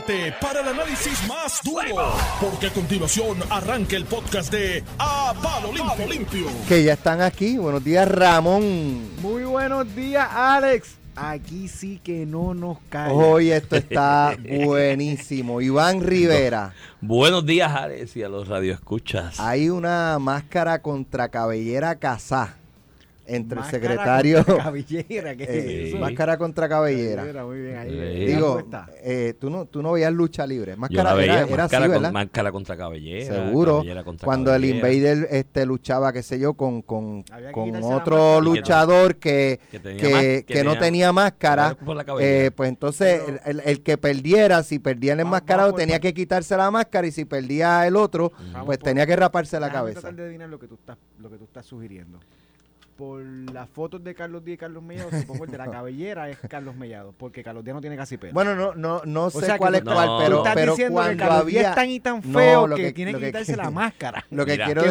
prepárate para el análisis más duro, porque a continuación arranca el podcast de A Palo Limpio. Que ya están aquí. Buenos días, Ramón. Muy buenos días, Alex. Aquí sí que no nos cae. Hoy esto está buenísimo. Iván Rivera. Buenos días, Alex, y a los radioescuchas. Hay una máscara contra cabellera casá entre máscara el secretario. Contra cabellera, ¿qué es eso? Máscara contra cabellera. Muy bien, ahí. Digo, tú no veías lucha libre. Máscara veía, era máscara, así, ¿verdad? Máscara contra cabellera. Seguro. Cabellera contra cuando cabellera. El Invader luchaba, qué sé yo, con otro luchador que no tenía máscara. Pues entonces el que perdiera, si perdía el enmascarado, tenía que quitarse la máscara, y si perdía el otro, pues tenía que raparse la cabeza. Tratar de adivinar lo que tú estás sugiriendo. Por las fotos de Carlos Díaz y Carlos Mellado, supongo el de la cabellera es Carlos Mellado, porque Carlos Díaz no tiene casi pelo. Bueno, no sé, o sea, cuál es cuál, pero cuando había es tan feo que tiene que quitarse la máscara. Lo que quiero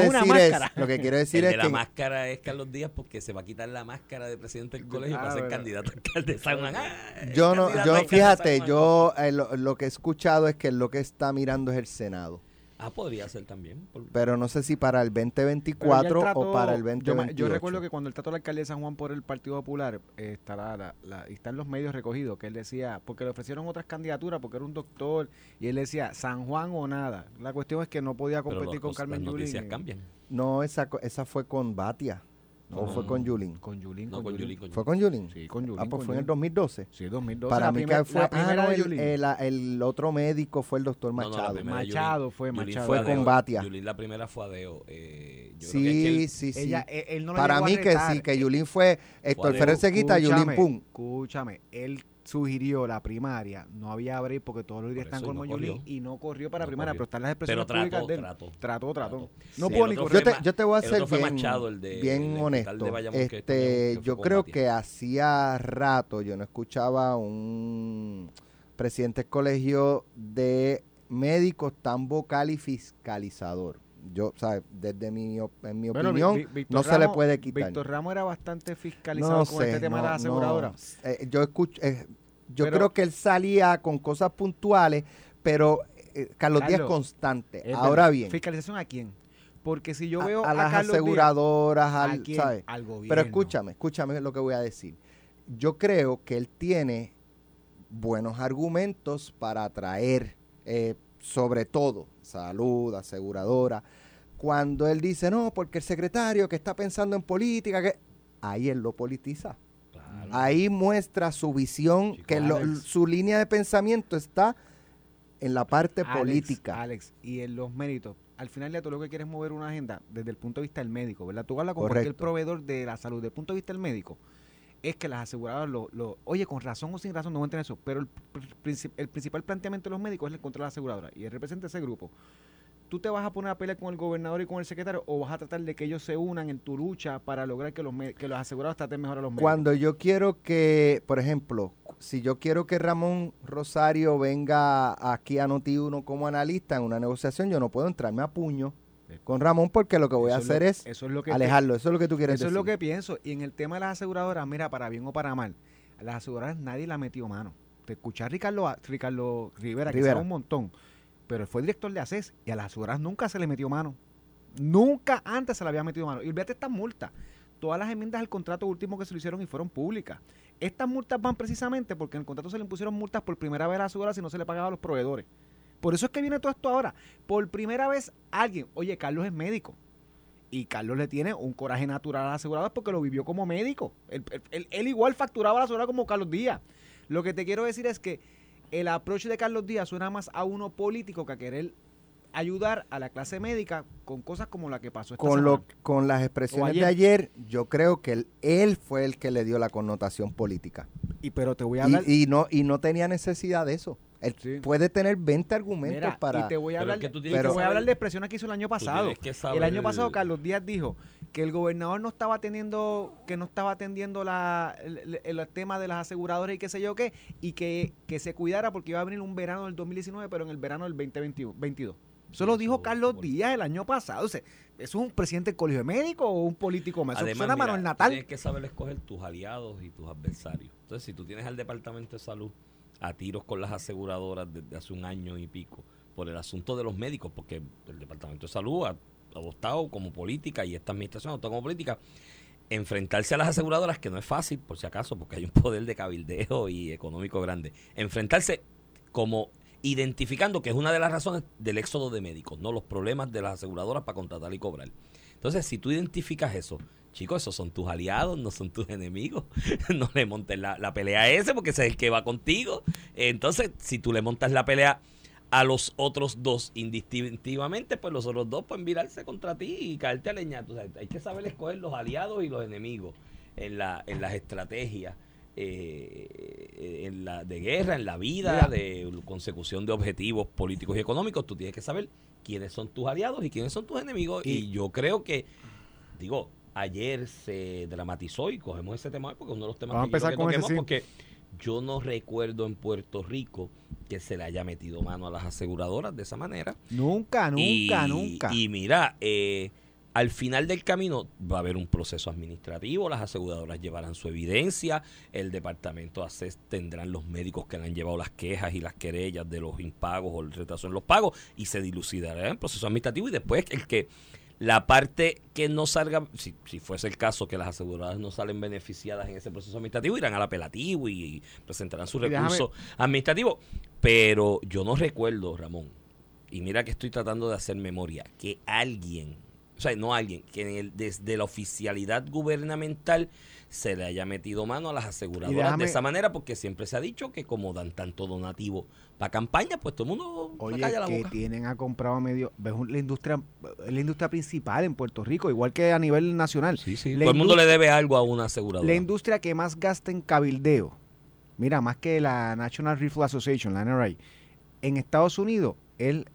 decir es que la máscara es Carlos Díaz, porque se va a quitar la máscara de presidente del colegio para ser candidato a alcalde de San Juan. Lo que he escuchado es que lo que está mirando es el Senado. Podría ser también. Pero no sé si para el 2024 o para el 2028. Yo recuerdo que cuando él trató a la alcaldía de San Juan por el Partido Popular, están los medios recogidos, que él decía, porque le ofrecieron otras candidaturas, porque era un doctor, y él decía, San Juan o nada. La cuestión es que no podía competir con Carmen Luria. Las noticias cambian. No, esa fue con Batia. ¿O fue con Yulín? Con Yulín. ¿Fue con Yulín? Sí, con Yulín. Pues fue en el 2012. Sí, 2012. Para mí que fue... el otro médico fue el doctor Machado. Machado. Fue con Batia. Yulín la primera fue Adeo. Yo creo que él. Él no para mí que sí, que Yulín fue... Héctor Ferrer se quita, Yulín pum. Escúchame, él sugirió la primaria, no había abrir porque todos los días están con Moñulín, y no corrió para primaria, pero están las expresiones públicas de él. Trató. No pudo ni correr. Yo te voy a ser bien honesto. Yo creo que hacía rato yo no escuchaba a un presidente del colegio de médicos tan vocal y fiscalizador. Yo, ¿sabes? Desde en mi opinión, Víctor Ramos, se le puede quitar. Víctor Ramos era bastante fiscalizado con este tema de las aseguradoras. Yo creo que él salía con cosas puntuales, pero Carlos Díaz es constante. Ahora bien. ¿Fiscalización a quién? Porque si yo veo a las Carlos aseguradoras, Díaz, ¿a quién? ¿Sabes? Al gobierno. Pero escúchame lo que voy a decir. Yo creo que él tiene buenos argumentos para atraer, sobre todo, salud, aseguradora. Cuando él dice, no, porque el secretario que está pensando en política, que ahí él lo politiza. Claro. Ahí muestra su visión, chico, que su línea de pensamiento está en la parte política. Alex, y en los méritos. Al final de todo, lo que quieres mover una agenda desde el punto de vista del médico, ¿verdad? Tú hablas con cualquier proveedor de la salud, desde el punto de vista del médico. Es que las aseguradoras, oye, con razón o sin razón, no voy a entender eso, pero el principal planteamiento de los médicos es el contra las aseguradoras, y él representa ese grupo. ¿Tú te vas a poner a pelear con el gobernador y con el secretario, o vas a tratar de que ellos se unan en tu lucha para lograr que los asegurados traten mejor a los médicos? Cuando yo quiero que, por ejemplo, si yo quiero que Ramón Rosario venga aquí a Noti1 como analista en una negociación, yo no puedo entrarme a puño con Ramón, porque lo que voy a hacer es alejarlo. Eso es lo que tú quieres decir. Eso es lo que pienso. Y en el tema de las aseguradoras, mira, para bien o para mal, a las aseguradoras nadie la metió mano. Te escuchas a Ricardo Rivera, que sabe un montón, pero él fue director de ACES, y a las aseguradoras nunca se le metió mano. Nunca antes se le había metido mano. Y olvídate estas multas. Todas las enmiendas al contrato último que se le hicieron y fueron públicas. Estas multas van precisamente porque en el contrato se le impusieron multas por primera vez a las aseguradoras y no se le pagaba a los proveedores. Por eso es que viene todo esto ahora. Por primera vez alguien, oye, Carlos es médico, y Carlos le tiene un coraje natural a las aseguradoras porque lo vivió como médico. Él igual facturaba a las aseguradoras como Carlos Díaz. Lo que te quiero decir es que el approach de Carlos Díaz suena más a uno político que a querer ayudar a la clase médica con cosas como la que pasó esta semana. Con las expresiones de ayer, yo creo que él fue el que le dio la connotación política. Pero te voy a hablar... Y no tenía necesidad de eso. Él puede tener 20 argumentos para... Y te voy a hablar de expresiones que hizo el año pasado. El año pasado Carlos Díaz dijo que el gobernador no estaba atendiendo el tema de las aseguradoras y qué sé yo qué, y que se cuidara porque iba a venir un verano del 2019, pero en el verano del 2022. Eso lo dijo Carlos Díaz el año pasado. O sea, ¿es un presidente del colegio de médicos o un político más? Además, suena Manuel Natal. Tienes que saber escoger tus aliados y tus adversarios. Entonces, si tú tienes al Departamento de Salud a tiros con las aseguradoras desde hace un año y pico por el asunto de los médicos, porque el Departamento de Salud ha adoptado como política, y esta administración ha adoptado como política, enfrentarse a las aseguradoras, que no es fácil, por si acaso, porque hay un poder de cabildeo y económico grande. Enfrentarse como identificando que es una de las razones del éxodo de médicos, no los problemas de las aseguradoras para contratar y cobrar. Entonces, si tú identificas eso, chicos, esos son tus aliados, no son tus enemigos. No le montes la pelea a ese, porque ese es el que va contigo. Entonces, si tú le montas la pelea a los otros dos indistintivamente, pues los otros dos pueden virarse contra ti y caerte a leñazo. O sea, hay que saber escoger los aliados y los enemigos en las estrategias de guerra, en la vida, de consecución de objetivos políticos y económicos. Tú tienes que saber quiénes son tus aliados y quiénes son tus enemigos. Y yo creo que, digo, ayer se dramatizó, y cogemos ese tema porque es uno de los temas vamos que yo creo que toquemos, porque yo no recuerdo en Puerto Rico que se le haya metido mano a las aseguradoras de esa manera. Nunca. Y mira, al final del camino va a haber un proceso administrativo, las aseguradoras llevarán su evidencia, el departamento ACES tendrán los médicos que le han llevado las quejas y las querellas de los impagos o el retraso en los pagos, y se dilucidará el proceso administrativo, y después el que la parte que no salga, si fuese el caso que las aseguradoras no salen beneficiadas en ese proceso administrativo, irán al apelativo y presentarán su recurso administrativo. Pero yo no recuerdo, Ramón, y mira que estoy tratando de hacer memoria, que alguien, o sea, no alguien, que desde la oficialidad gubernamental se le haya metido mano a las aseguradoras de esa manera, porque siempre se ha dicho que como dan tanto donativo para campaña, pues todo el mundo calla la boca. Oye, que tienen a comprado medio, ves la industria principal en Puerto Rico, igual que a nivel nacional. Sí, todo el mundo le debe algo a una aseguradora. La industria que más gasta en cabildeo, mira, más que la National Rifle Association, la NRA, en Estados Unidos,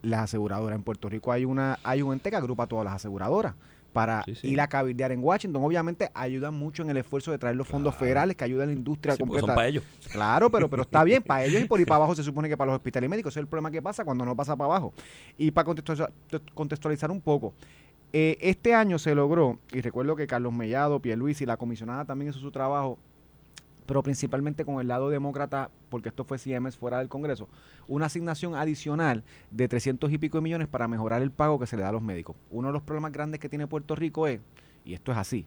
las aseguradoras. En Puerto Rico hay un ente que agrupa a todas las aseguradoras para ir a cabildear en Washington. Obviamente ayudan mucho en el esfuerzo de traer los fondos federales que ayudan a la industria completa. Son para ellos. Claro, pero está bien, para ellos, y por ir para abajo se supone que para los hospitales médicos. Ese es el problema que pasa cuando no pasa para abajo. Y para contextualizar un poco, este año se logró, y recuerdo que Carlos Mellado, Pierre Luis y la comisionada también hizo su trabajo, pero principalmente con el lado demócrata, porque esto fue CMS fuera del Congreso, una asignación adicional de 300 y pico de millones para mejorar el pago que se le da a los médicos. Uno de los problemas grandes que tiene Puerto Rico es, y esto es así,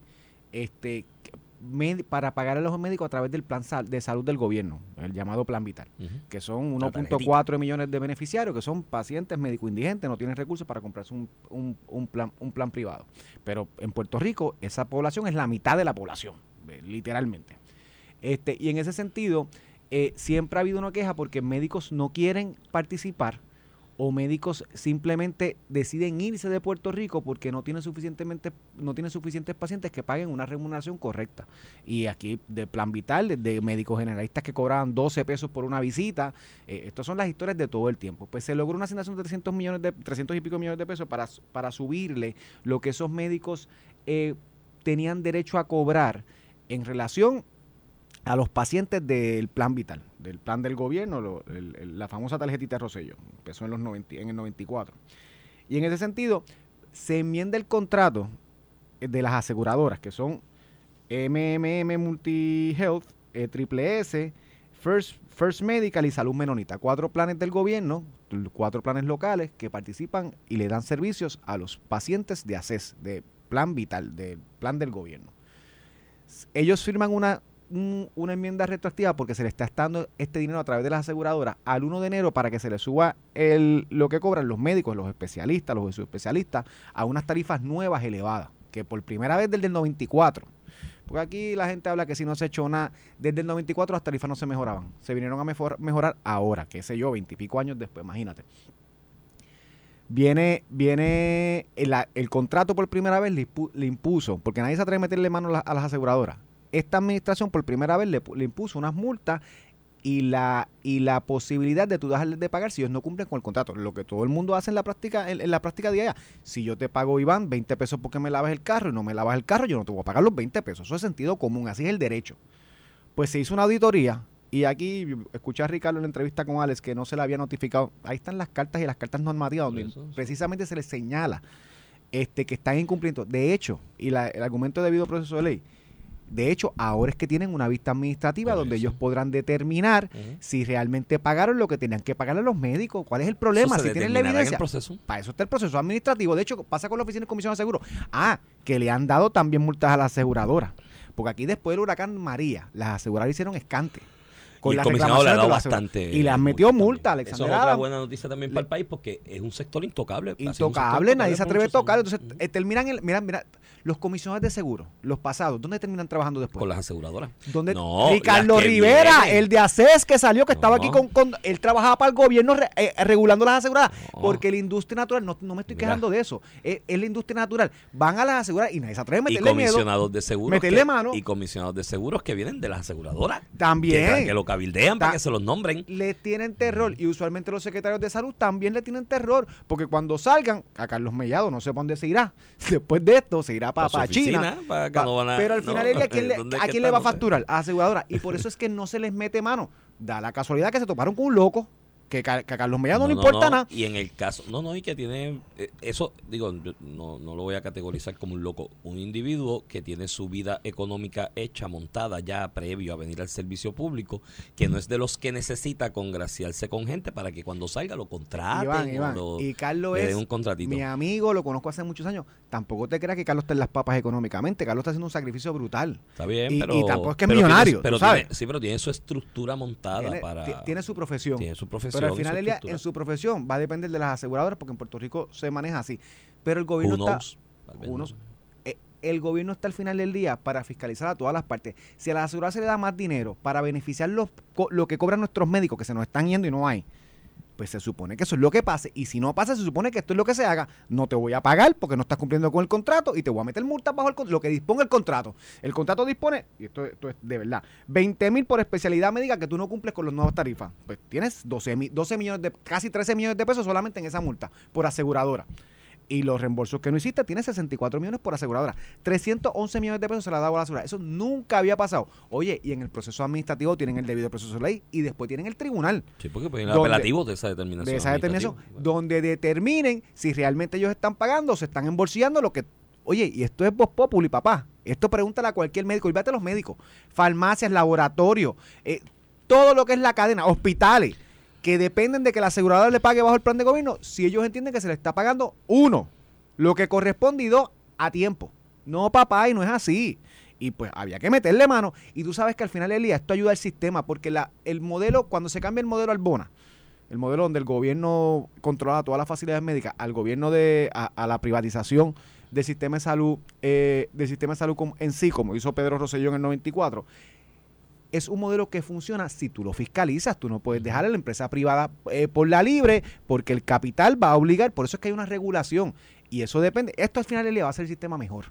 para pagar a los médicos a través del plan de salud del gobierno, el llamado Plan Vital, que son 1.4 millones de beneficiarios, que son pacientes médico-indigentes, no tienen recursos para comprarse un plan privado. Pero en Puerto Rico esa población es la mitad de la población, literalmente. Y en ese sentido, siempre ha habido una queja porque médicos no quieren participar o médicos simplemente deciden irse de Puerto Rico porque no tienen suficientes pacientes que paguen una remuneración correcta. Y aquí de Plan Vital, de médicos generalistas que cobraban 12 pesos por una visita, estas son las historias de todo el tiempo. Pues se logró una asignación de 300 y pico millones de pesos para subirle lo que esos médicos tenían derecho a cobrar en relación a los pacientes del Plan Vital, del plan del gobierno, la famosa tarjetita de Rosselló, empezó en el 94. Y en ese sentido, se enmienda el contrato de las aseguradoras, que son Multi Health, Triple S, First Medical y Salud Menonita, 4 planes del gobierno, 4 planes locales que participan y le dan servicios a los pacientes de ACES, de Plan Vital, del plan del gobierno. Ellos firman una enmienda retroactiva porque se le está dando este dinero a través de las aseguradoras al 1 de enero para que se le suba lo que cobran los médicos, los especialistas, los subespecialistas, a unas tarifas nuevas elevadas, que por primera vez desde el 94. Porque aquí la gente habla que si no se echó nada, desde el 94 las tarifas no se mejoraban. Se vinieron a mejorar ahora, qué sé yo, 20 y pico años después, imagínate. Viene el contrato por primera vez, le impuso, porque nadie se atreve a meterle mano a las aseguradoras. Esta administración por primera vez le impuso unas multas y la posibilidad de tú dejarles de pagar si ellos no cumplen con el contrato. Lo que todo el mundo hace en la práctica diaria. Si yo te pago, Iván, 20 pesos porque me laves el carro y no me lavas el carro, yo no te voy a pagar los 20 pesos. Eso es sentido común, así es el derecho. Pues se hizo una auditoría y aquí escuché a Ricardo en la entrevista con Alex que no se le había notificado. Ahí están las cartas y las cartas normativas donde precisamente se les señala que están incumpliendo. De hecho, y el argumento de debido proceso de ley, De hecho, ahora es que tienen una vista administrativa donde ellos podrán determinar si realmente pagaron lo que tenían que pagar a los médicos. ¿Cuál es el problema? Si tienen la evidencia. Para eso está el proceso administrativo. De hecho, pasa con la Oficina de Comisión de Seguros. Ah, que le han dado también multas a la aseguradora. Porque aquí después del huracán María, las aseguradoras hicieron escante. Con y el comisionado le ha dado bastante. Y le han metido multa, Alexandra. Eso es otra buena noticia también para el país, porque es un sector intocable. Intocable, nadie se atreve a tocar. Entonces, terminan, mira, los comisionados de seguro, los pasados, ¿dónde terminan trabajando después? Con las aseguradoras. ¿Dónde? No, Ricardo Rivera, vienen. El de ACES que salió, que estaba aquí con él trabajaba para el gobierno regulando las aseguradas. No. Porque la industria natural, no me estoy quejando de eso, es la industria natural. Van a las aseguradoras y nadie se atreve a meterle miedo. Y comisionados de seguros. Meterle mano. Y comisionados de seguros que vienen de las aseguradoras. También. Que lo cabildean para que se los nombren. Le tienen terror, y usualmente los secretarios de salud también le tienen terror, porque cuando salgan, a Carlos Mellado no sé para dónde se irá, después de esto se irá para China, pero al final ¿a quién le va a facturar? A aseguradora, y por eso es que no se les mete mano. Da la casualidad que se toparon con un loco, que a Carlos Mellado no le importa nada. Y en el caso, y que tiene, eso digo, no lo voy a categorizar como un loco, un individuo que tiene su vida económica hecha, montada ya previo a venir al servicio público, que no es de los que necesita congraciarse con gente para que cuando salga lo contraten. Y Carlos es un contratito. Mi amigo, lo conozco hace muchos años. Tampoco te creas que Carlos está en las papas económicamente. Carlos está haciendo un sacrificio brutal. Está bien, pero tampoco es que es millonario, ¿sabes? Sí, pero tiene su estructura montada. Tiene su profesión. Pero al final del día, en su profesión, va a depender de las aseguradoras, porque en Puerto Rico se maneja así. Pero el gobierno el gobierno está al final del día para fiscalizar a todas las partes. Si a las aseguradoras se le da más dinero para beneficiar lo que cobran nuestros médicos, que se nos están yendo y no hay, pues se supone que eso es lo que pase. Y si no pasa, se supone que esto es lo que se haga. No te voy a pagar porque no estás cumpliendo con el contrato y te voy a meter multas bajo lo que disponga el contrato. El contrato dispone, y esto es de verdad, 20,000 por especialidad médica que tú no cumples con las nuevas tarifas. Pues tienes 12 millones, casi 13 millones de pesos solamente en esa multa por aseguradora. Y los reembolsos que no hiciste, tienes 64 millones por aseguradora. 311 millones de pesos se la ha dado a la aseguradora. Eso nunca había pasado. Oye, y en el proceso administrativo tienen el debido proceso de ley y después tienen el tribunal. Sí, porque pueden apelativos de esa determinación. Donde determinen si realmente ellos están pagando o se están embolsillando lo que... Oye, y esto es vox populi, papá. Esto pregúntale a cualquier médico. Olvídate a los médicos. Farmacias, laboratorios, todo lo que es la cadena, hospitales, que dependen de que la aseguradora le pague bajo el plan de gobierno, si ellos entienden que se le está pagando, 1, lo que corresponde, y 2, a tiempo. No, papá, y no es así. Y pues había que meterle mano. Y tú sabes que al final del día esto ayuda al sistema, porque el modelo, cuando se cambia el modelo al Bona, el modelo donde el gobierno controlaba todas las facilidades médicas, al gobierno a la privatización del sistema de salud, en sí, como hizo Pedro Rosselló en el 94, es un modelo que funciona si tú lo fiscalizas. Tú no puedes dejar a la empresa privada por la libre, porque el capital va a obligar. Por eso es que hay una regulación, y eso depende. Esto al final le va a hacer el sistema mejor.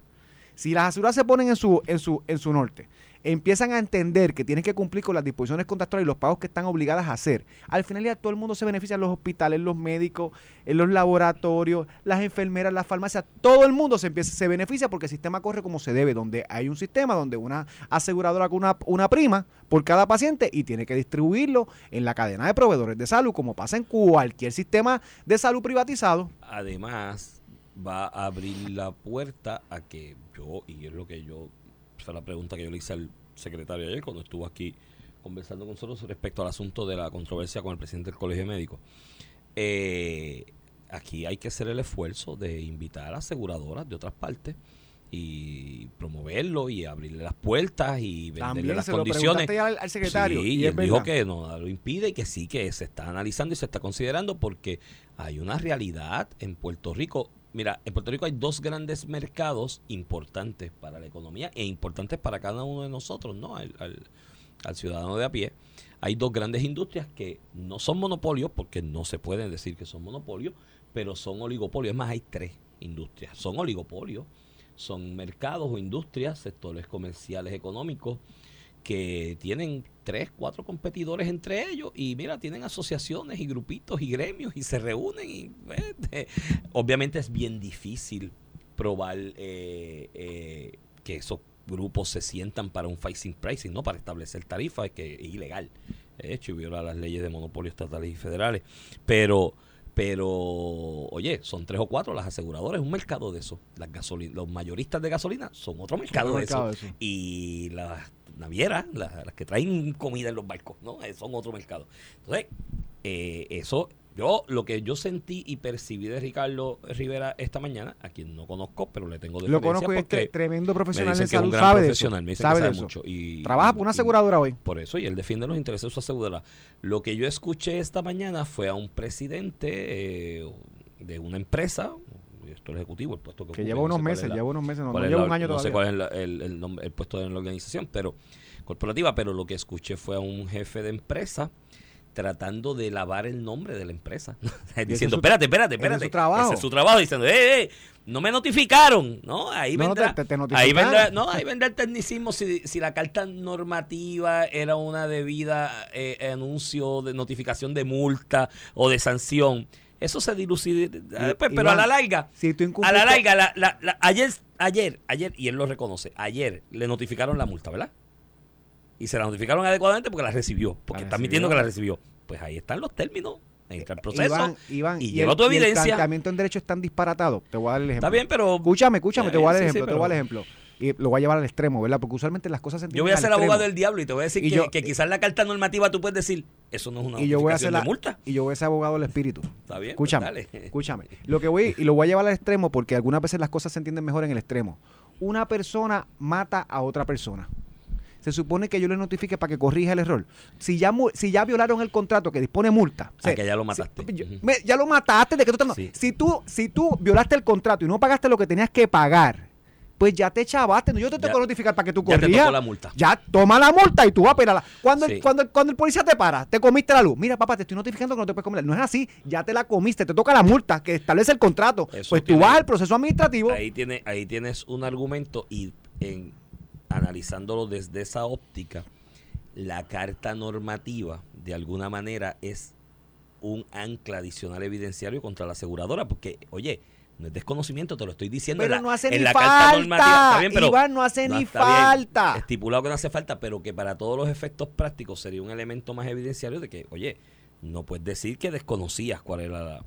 Si las aseguradoras se ponen en su norte, empiezan a entender que tienen que cumplir con las disposiciones contractuales y los pagos que están obligadas a hacer, al final ya todo el mundo se beneficia: los hospitales, los médicos, en los laboratorios, las enfermeras, las farmacias, todo el mundo se beneficia, porque el sistema corre como se debe, donde hay un sistema donde una aseguradora con una prima por cada paciente y tiene que distribuirlo en la cadena de proveedores de salud, como pasa en cualquier sistema de salud privatizado. Además, va a abrir la puerta a que fue la pregunta que yo le hice al secretario ayer cuando estuvo aquí conversando con nosotros respecto al asunto de la controversia con el presidente del Colegio Médico. Aquí hay que hacer el esfuerzo de invitar a aseguradoras de otras partes y promoverlo y abrirle las puertas y venderle también las condiciones. También al secretario. Sí, y él dijo que no lo impide y que sí, que se está analizando y se está considerando, porque hay una realidad en Puerto Rico. Mira, en Puerto Rico hay 2 grandes mercados importantes para la economía e importantes para cada uno de nosotros, ¿no? Al ciudadano de a pie. Hay 2 grandes industrias que no son monopolios, porque no se pueden decir que son monopolios, pero son oligopolios. Es más, hay 3 industrias. Son oligopolios, son mercados o industrias, sectores comerciales, económicos, que tienen 3, 4 competidores entre ellos, y mira, tienen asociaciones y grupitos y gremios y se reúnen y obviamente es bien difícil probar que esos grupos se sientan para un fixing pricing, no para establecer tarifas, que es ilegal, de hecho, y viola las leyes de monopolio estatales y federales, pero Pero, oye, son 3 o 4 las aseguradoras, es un mercado de eso. Los mayoristas de gasolina son otro mercado, de eso. Y las navieras, las que traen comida en los barcos, ¿no? Son otro mercado. Entonces, eso, lo que yo sentí y percibí de Ricardo Rivera esta mañana, a quien no conozco, pero le tengo deferencia. Lo conozco, porque es tremendo profesional de salud, sabe de eso. Me dicen que sabe mucho. Y trabaja por una aseguradora hoy. Por eso, y él defiende los intereses de su aseguradora. Lo que yo escuché esta mañana fue a un presidente de una empresa, director ejecutivo, el puesto que ocupa, lleva unos meses, no lleva un año todavía. No sé cuál es el puesto de la organización corporativa, pero lo que escuché fue a un jefe de empresa tratando de lavar el nombre de la empresa, diciendo, espérate. Ese es su trabajo, diciendo, no me notificaron, ¿no? Ahí vendrá el tecnicismo si la carta normativa era una debida anuncio de notificación de multa o de sanción. Eso se dilucidará después, pero Iván, ayer, y él lo reconoce, ayer le notificaron la multa, ¿verdad? Y se la notificaron adecuadamente porque la recibió, porque está admitiendo que la recibió. Pues ahí están los términos, ahí está el proceso, Iván, y lleva tu evidencia. El planteamiento en derecho es tan disparatado. Te voy a dar el ejemplo. Está bien, pero... Escúchame, te voy a dar el ejemplo. Y lo voy a llevar al extremo, ¿verdad? Porque usualmente las cosas se entienden. Yo voy a ser abogado del diablo y te voy a decir que quizás la carta normativa tú puedes decir, eso no es una notificación de multa. Y yo voy a ser abogado del espíritu. Está bien, escúchame. Lo voy a llevar al extremo porque algunas veces las cosas se entienden mejor en el extremo. Una persona mata a otra persona. Se supone que yo le notifique para que corrija el error. Si ya violaron el contrato que dispone multa. Que ya lo mataste. Ya lo mataste. ¿De qué tú estás hablando? Sí. Si tú violaste el contrato y no pagaste lo que tenías que pagar, pues ya te chavaste. Yo te tengo que notificar para que tú corrijas. Ya te tocó la multa. Ya toma la multa y tú vas a pelarla. Cuando el policía te para, te comiste la luz. Mira, papá, te estoy notificando que no te puedes comer. No es así. Ya te la comiste. Te toca la multa que establece el contrato. Eso pues tú vas al proceso administrativo. Ahí tienes un argumento y analizándolo desde esa óptica, la carta normativa de alguna manera es un ancla adicional evidenciario contra la aseguradora, porque, oye, no es desconocimiento, te lo estoy diciendo. Pero no hace ni falta, Iván, no hace ni falta. Estipulado que no hace falta, pero que para todos los efectos prácticos sería un elemento más evidenciario de que, oye, no puedes decir que desconocías cuál era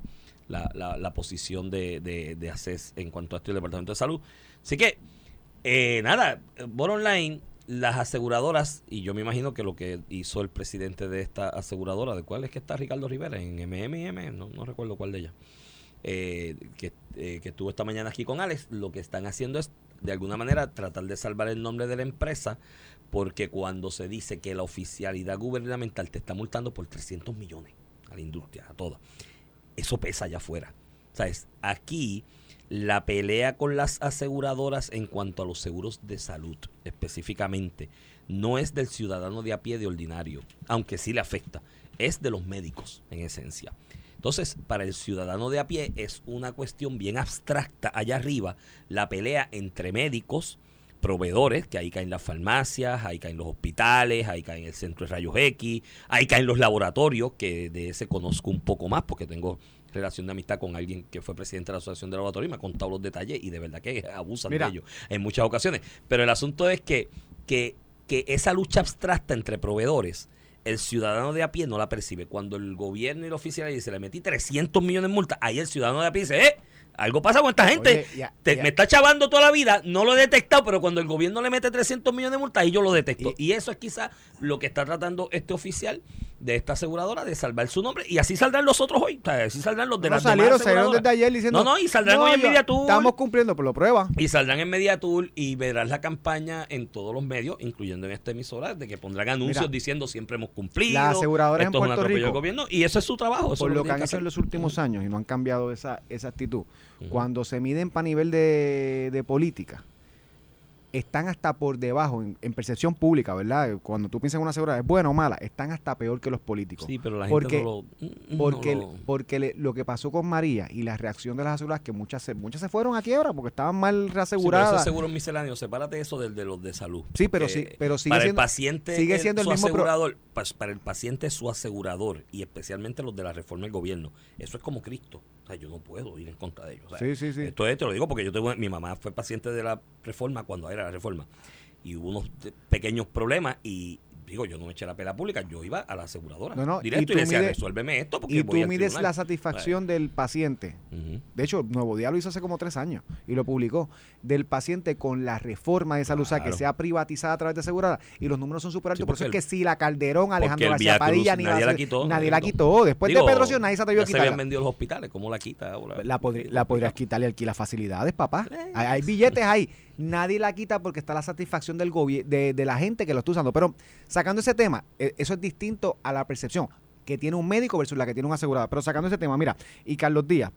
la posición de ACES en cuanto a esto y el Departamento de Salud. Así que, por online, las aseguradoras, y yo me imagino que lo que hizo el presidente de esta aseguradora, de cuál es que está Ricardo Rivera, en MMM, no recuerdo cuál de ellas, que estuvo esta mañana aquí con Alex, lo que están haciendo es, de alguna manera, tratar de salvar el nombre de la empresa, porque cuando se dice que la oficialidad gubernamental te está multando por 300 millones a la industria, a toda, eso pesa allá afuera. ¿Sabes? Aquí... La pelea con las aseguradoras en cuanto a los seguros de salud, específicamente, no es del ciudadano de a pie, de ordinario, aunque sí le afecta, es de los médicos, en esencia. Entonces, para el ciudadano de a pie es una cuestión bien abstracta allá arriba, la pelea entre médicos, proveedores, que ahí caen las farmacias, ahí caen los hospitales, ahí caen el centro de rayos X, ahí caen los laboratorios, que de ese conozco un poco más porque tengo relación de amistad con alguien que fue presidente de la Asociación de Laboratorios y me ha contado los detalles y de verdad que abusan de ellos en muchas ocasiones. Pero el asunto es que esa lucha abstracta entre proveedores, el ciudadano de a pie no la percibe. Cuando el gobierno y la oficialidad dice, le metí 300 millones en multa, ahí el ciudadano de a pie dice, algo pasa con esta gente. Oye, me está chavando toda la vida, no lo he detectado, pero cuando el gobierno le mete 300 millones de multas, ahí yo lo detecto. Y eso es quizás lo que está tratando este oficial de esta aseguradora, de salvar su nombre. Y así saldrán los otros hoy. O sea, así saldrán los de las demás aseguradoras. Salieron desde ayer diciendo... No, y saldrán hoy en Mediatur. Estamos cumpliendo, por la prueba. Y saldrán en Mediatur y verás la campaña en todos los medios, incluyendo en esta emisora, de que pondrán anuncios diciendo siempre hemos cumplido. Las aseguradoras en Puerto Rico. Gobierno, y eso es su trabajo. Por lo que han hecho en los últimos años y no han cambiado esa actitud. Cuando se miden para nivel de política, están hasta por debajo en percepción pública, ¿verdad? Cuando tú piensas en una aseguradora, ¿es buena o mala? Están hasta peor que los políticos. Sí, pero la gente Porque lo que pasó con María y la reacción de las aseguradoras, que muchas se fueron a quiebra porque estaban mal reaseguradas. Sí, pero eso es seguro misceláneo, sepárate eso de los de salud. Sí, pero sigue para siendo... Para el paciente sigue siendo el mismo asegurador. Para el paciente su asegurador, y especialmente los de la reforma del gobierno. Eso es como Cristo. O sea, yo no puedo ir en contra de ellos. O sea, sí. Esto te lo digo porque mi mamá fue paciente de la reforma cuando era la reforma. Y hubo unos pequeños problemas y digo, yo no me eché la pela pública, yo iba a la aseguradora directo y decía, resuélveme esto porque voy a tribunal. Y tú mides la satisfacción del paciente. Uh-huh. De hecho, Nuevo Día lo hizo hace como 3 años y lo publicó, del paciente con la reforma de salud, o sea, que sea privatizada a través de aseguradora, y los números son súper altos. Sí, por eso es que si la Calderón, Alejandro García Padilla, nadie la quitó. Después de Pedro Sion, nadie se atrevió a quitarla. Se habían vendido los hospitales, ¿cómo la quita? La podrías quitar y alquilar facilidades, papá. Hay billetes ahí. Nadie la quita porque está la satisfacción del de la gente que lo está usando. Pero sacando ese tema, eso es distinto a la percepción que tiene un médico versus la que tiene un asegurador. Pero sacando ese tema, mira, y Carlos Díaz,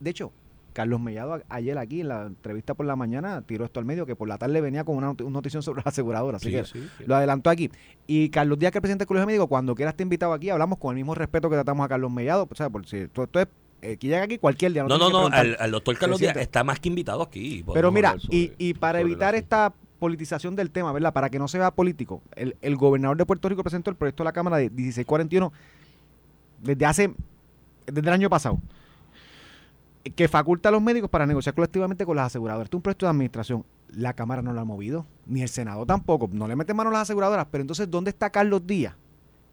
de hecho, Carlos Mellado ayer aquí en la entrevista por la mañana tiró esto al medio, que por la tarde venía con una notición sobre las aseguradoras, así que lo adelantó aquí. Y Carlos Díaz, que es presidente del Colegio Médico, cuando quieras te invitado aquí, hablamos con el mismo respeto que tratamos a Carlos Mellado, o sea, por si tú es que llega aquí cualquier día. No, al doctor Carlos Díaz está más que invitado aquí. Pero mira, y para evitar esta politización del tema, ¿verdad? Para que no se vea político, el gobernador de Puerto Rico presentó el proyecto de la Cámara de 1641 desde el año pasado, que faculta a los médicos para negociar colectivamente con las aseguradoras. Esto es un proyecto de administración. La Cámara no lo ha movido, ni el Senado tampoco. No le meten mano a las aseguradoras. Pero entonces, ¿dónde está Carlos Díaz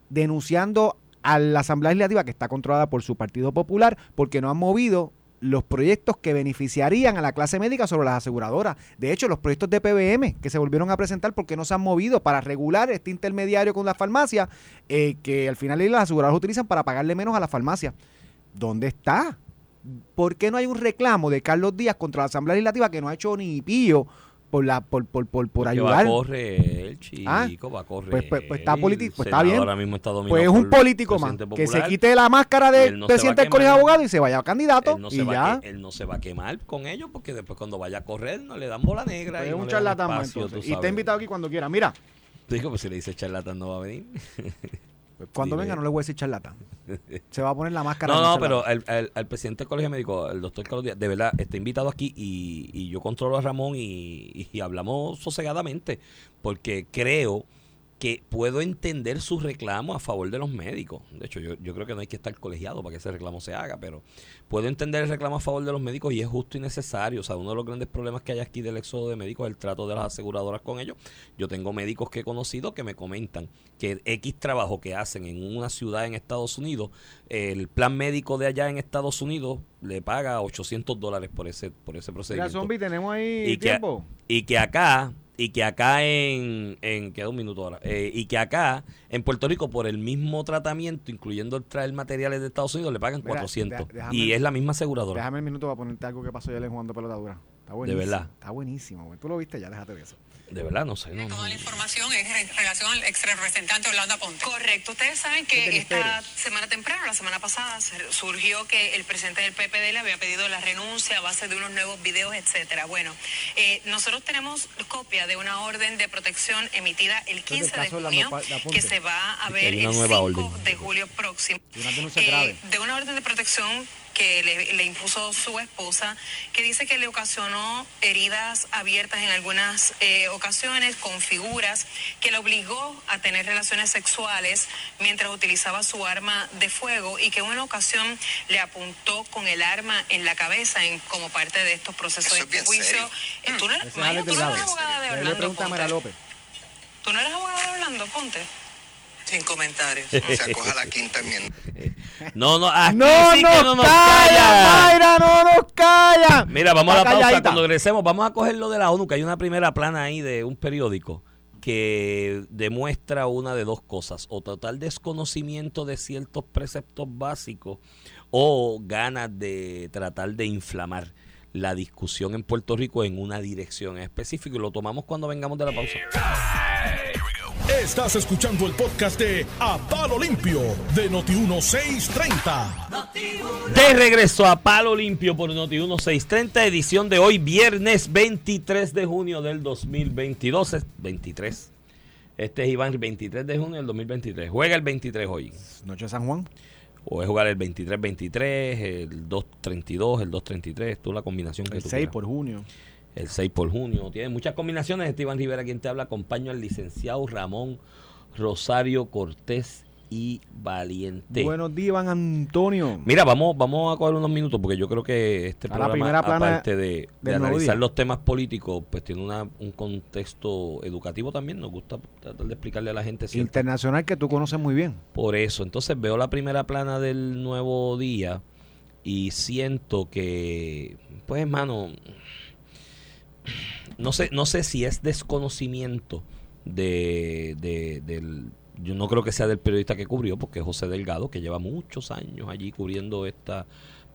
denunciando a la Asamblea Legislativa, que está controlada por su Partido Popular, porque no han movido los proyectos que beneficiarían a la clase médica sobre las aseguradoras? De hecho, los proyectos de PBM que se volvieron a presentar, porque no se han movido para regular este intermediario con las farmacias, que al final las aseguradoras utilizan para pagarle menos a las farmacias. ¿Dónde está? ¿Por qué no hay un reclamo de Carlos Díaz contra la Asamblea Legislativa, que no ha hecho ni pío por ayudar? Va a correr el chico, va a correr. Pues está político, pues está bien. Ahora mismo está dominado. Pues es un político más popular, que se quite la máscara de presidente del Colegio de Abogados y se vaya a candidato, y ya. Él no se va a quemar con ellos, porque después cuando vaya a correr no le dan bola negra. Pues y es un charlatán más. Y está invitado aquí cuando quiera. Mira. Digo, pues si le dice charlatán no va a venir. Cuando venga no le voy a decir charlatán. Se va a poner la máscara. No, pero al presidente del Colegio Médico, el doctor Carlos Díaz, de verdad, está invitado aquí, y yo controlo a Ramón y hablamos sosegadamente, porque creo que puedo entender sus reclamos a favor de los médicos. De hecho, yo creo que no hay que estar colegiado para que ese reclamo se haga, pero puedo entender el reclamo a favor de los médicos y es justo y necesario. O sea, uno de los grandes problemas que hay aquí del éxodo de médicos es el trato de las aseguradoras con ellos. Yo tengo médicos que he conocido que me comentan que X trabajo que hacen en una ciudad en Estados Unidos, el plan médico de allá en Estados Unidos le paga $800 por ese procedimiento. Mira, Zombie, tenemos ahí y tiempo. Y que acá en queda un minuto ahora, y que acá en Puerto Rico por el mismo tratamiento, incluyendo el traer materiales de Estados Unidos, le pagan $400. Y es la misma aseguradora. Déjame el minuto para ponerte algo que pasó ayer jugando pelota dura. Está buenísimo. De verdad. Está buenísimo, güey. Tú lo viste ya, déjate de eso. De verdad, no sé. Toda la información es en relación al ex representante Orlando Aponte. Correcto. Ustedes saben que esta semana temprano, la semana pasada, surgió que el presidente del PPD le había pedido la renuncia a base de unos nuevos videos, etcétera. Bueno, nosotros tenemos copia de una orden de protección emitida el 15 de junio, que se va a ver el 5 de julio próximo. De una orden de protección que le impuso su esposa, que dice que le ocasionó heridas abiertas en algunas ocasiones con figuras, que le obligó a tener relaciones sexuales mientras utilizaba su arma de fuego y que en una ocasión le apuntó con el arma en la cabeza como parte de estos procesos de juicio. ¿Tú no eres abogada de Orlando Ponte? ¿Tú no eres abogada de Orlando Ponte? Sin comentarios. Se acoja la quinta enmienda. No nos callan. Mayra, no nos callan. Mira, vamos a la pausa. Cuando regresemos, vamos a coger lo de la ONU, que hay una primera plana ahí de un periódico que demuestra una de dos cosas: o total desconocimiento de ciertos preceptos básicos, o ganas de tratar de inflamar la discusión en Puerto Rico en una dirección específica. Y lo tomamos cuando vengamos de la pausa. Estás escuchando el podcast de A Palo Limpio de Noti1630. De regreso a Palo Limpio por Noti1630, edición de hoy, viernes 23 de junio del 2022. 23. Este es Iván, 23 de junio del 2023. Juega el 23 hoy. Noche de San Juan. O es jugar el 23-23, el 2-32, el 2-33, toda la combinación que tú quieras. El 6 por junio. El 6 por junio. Tiene muchas combinaciones. Iván Rivera, quien te habla, acompaño al licenciado Ramón Rosario Cortés y valiente. Buenos días, Iván Antonio. Mira, vamos a coger unos minutos porque yo creo que este programa, aparte de analizar los temas políticos, pues tiene un contexto educativo también. Nos gusta tratar de explicarle a la gente. ¿Cierto? Internacional, que tú conoces muy bien. Por eso. Entonces veo la primera plana del Nuevo Día y siento que, pues, hermano, no sé si es desconocimiento del... Yo no creo que sea del periodista que cubrió, porque es José Delgado, que lleva muchos años allí cubriendo esta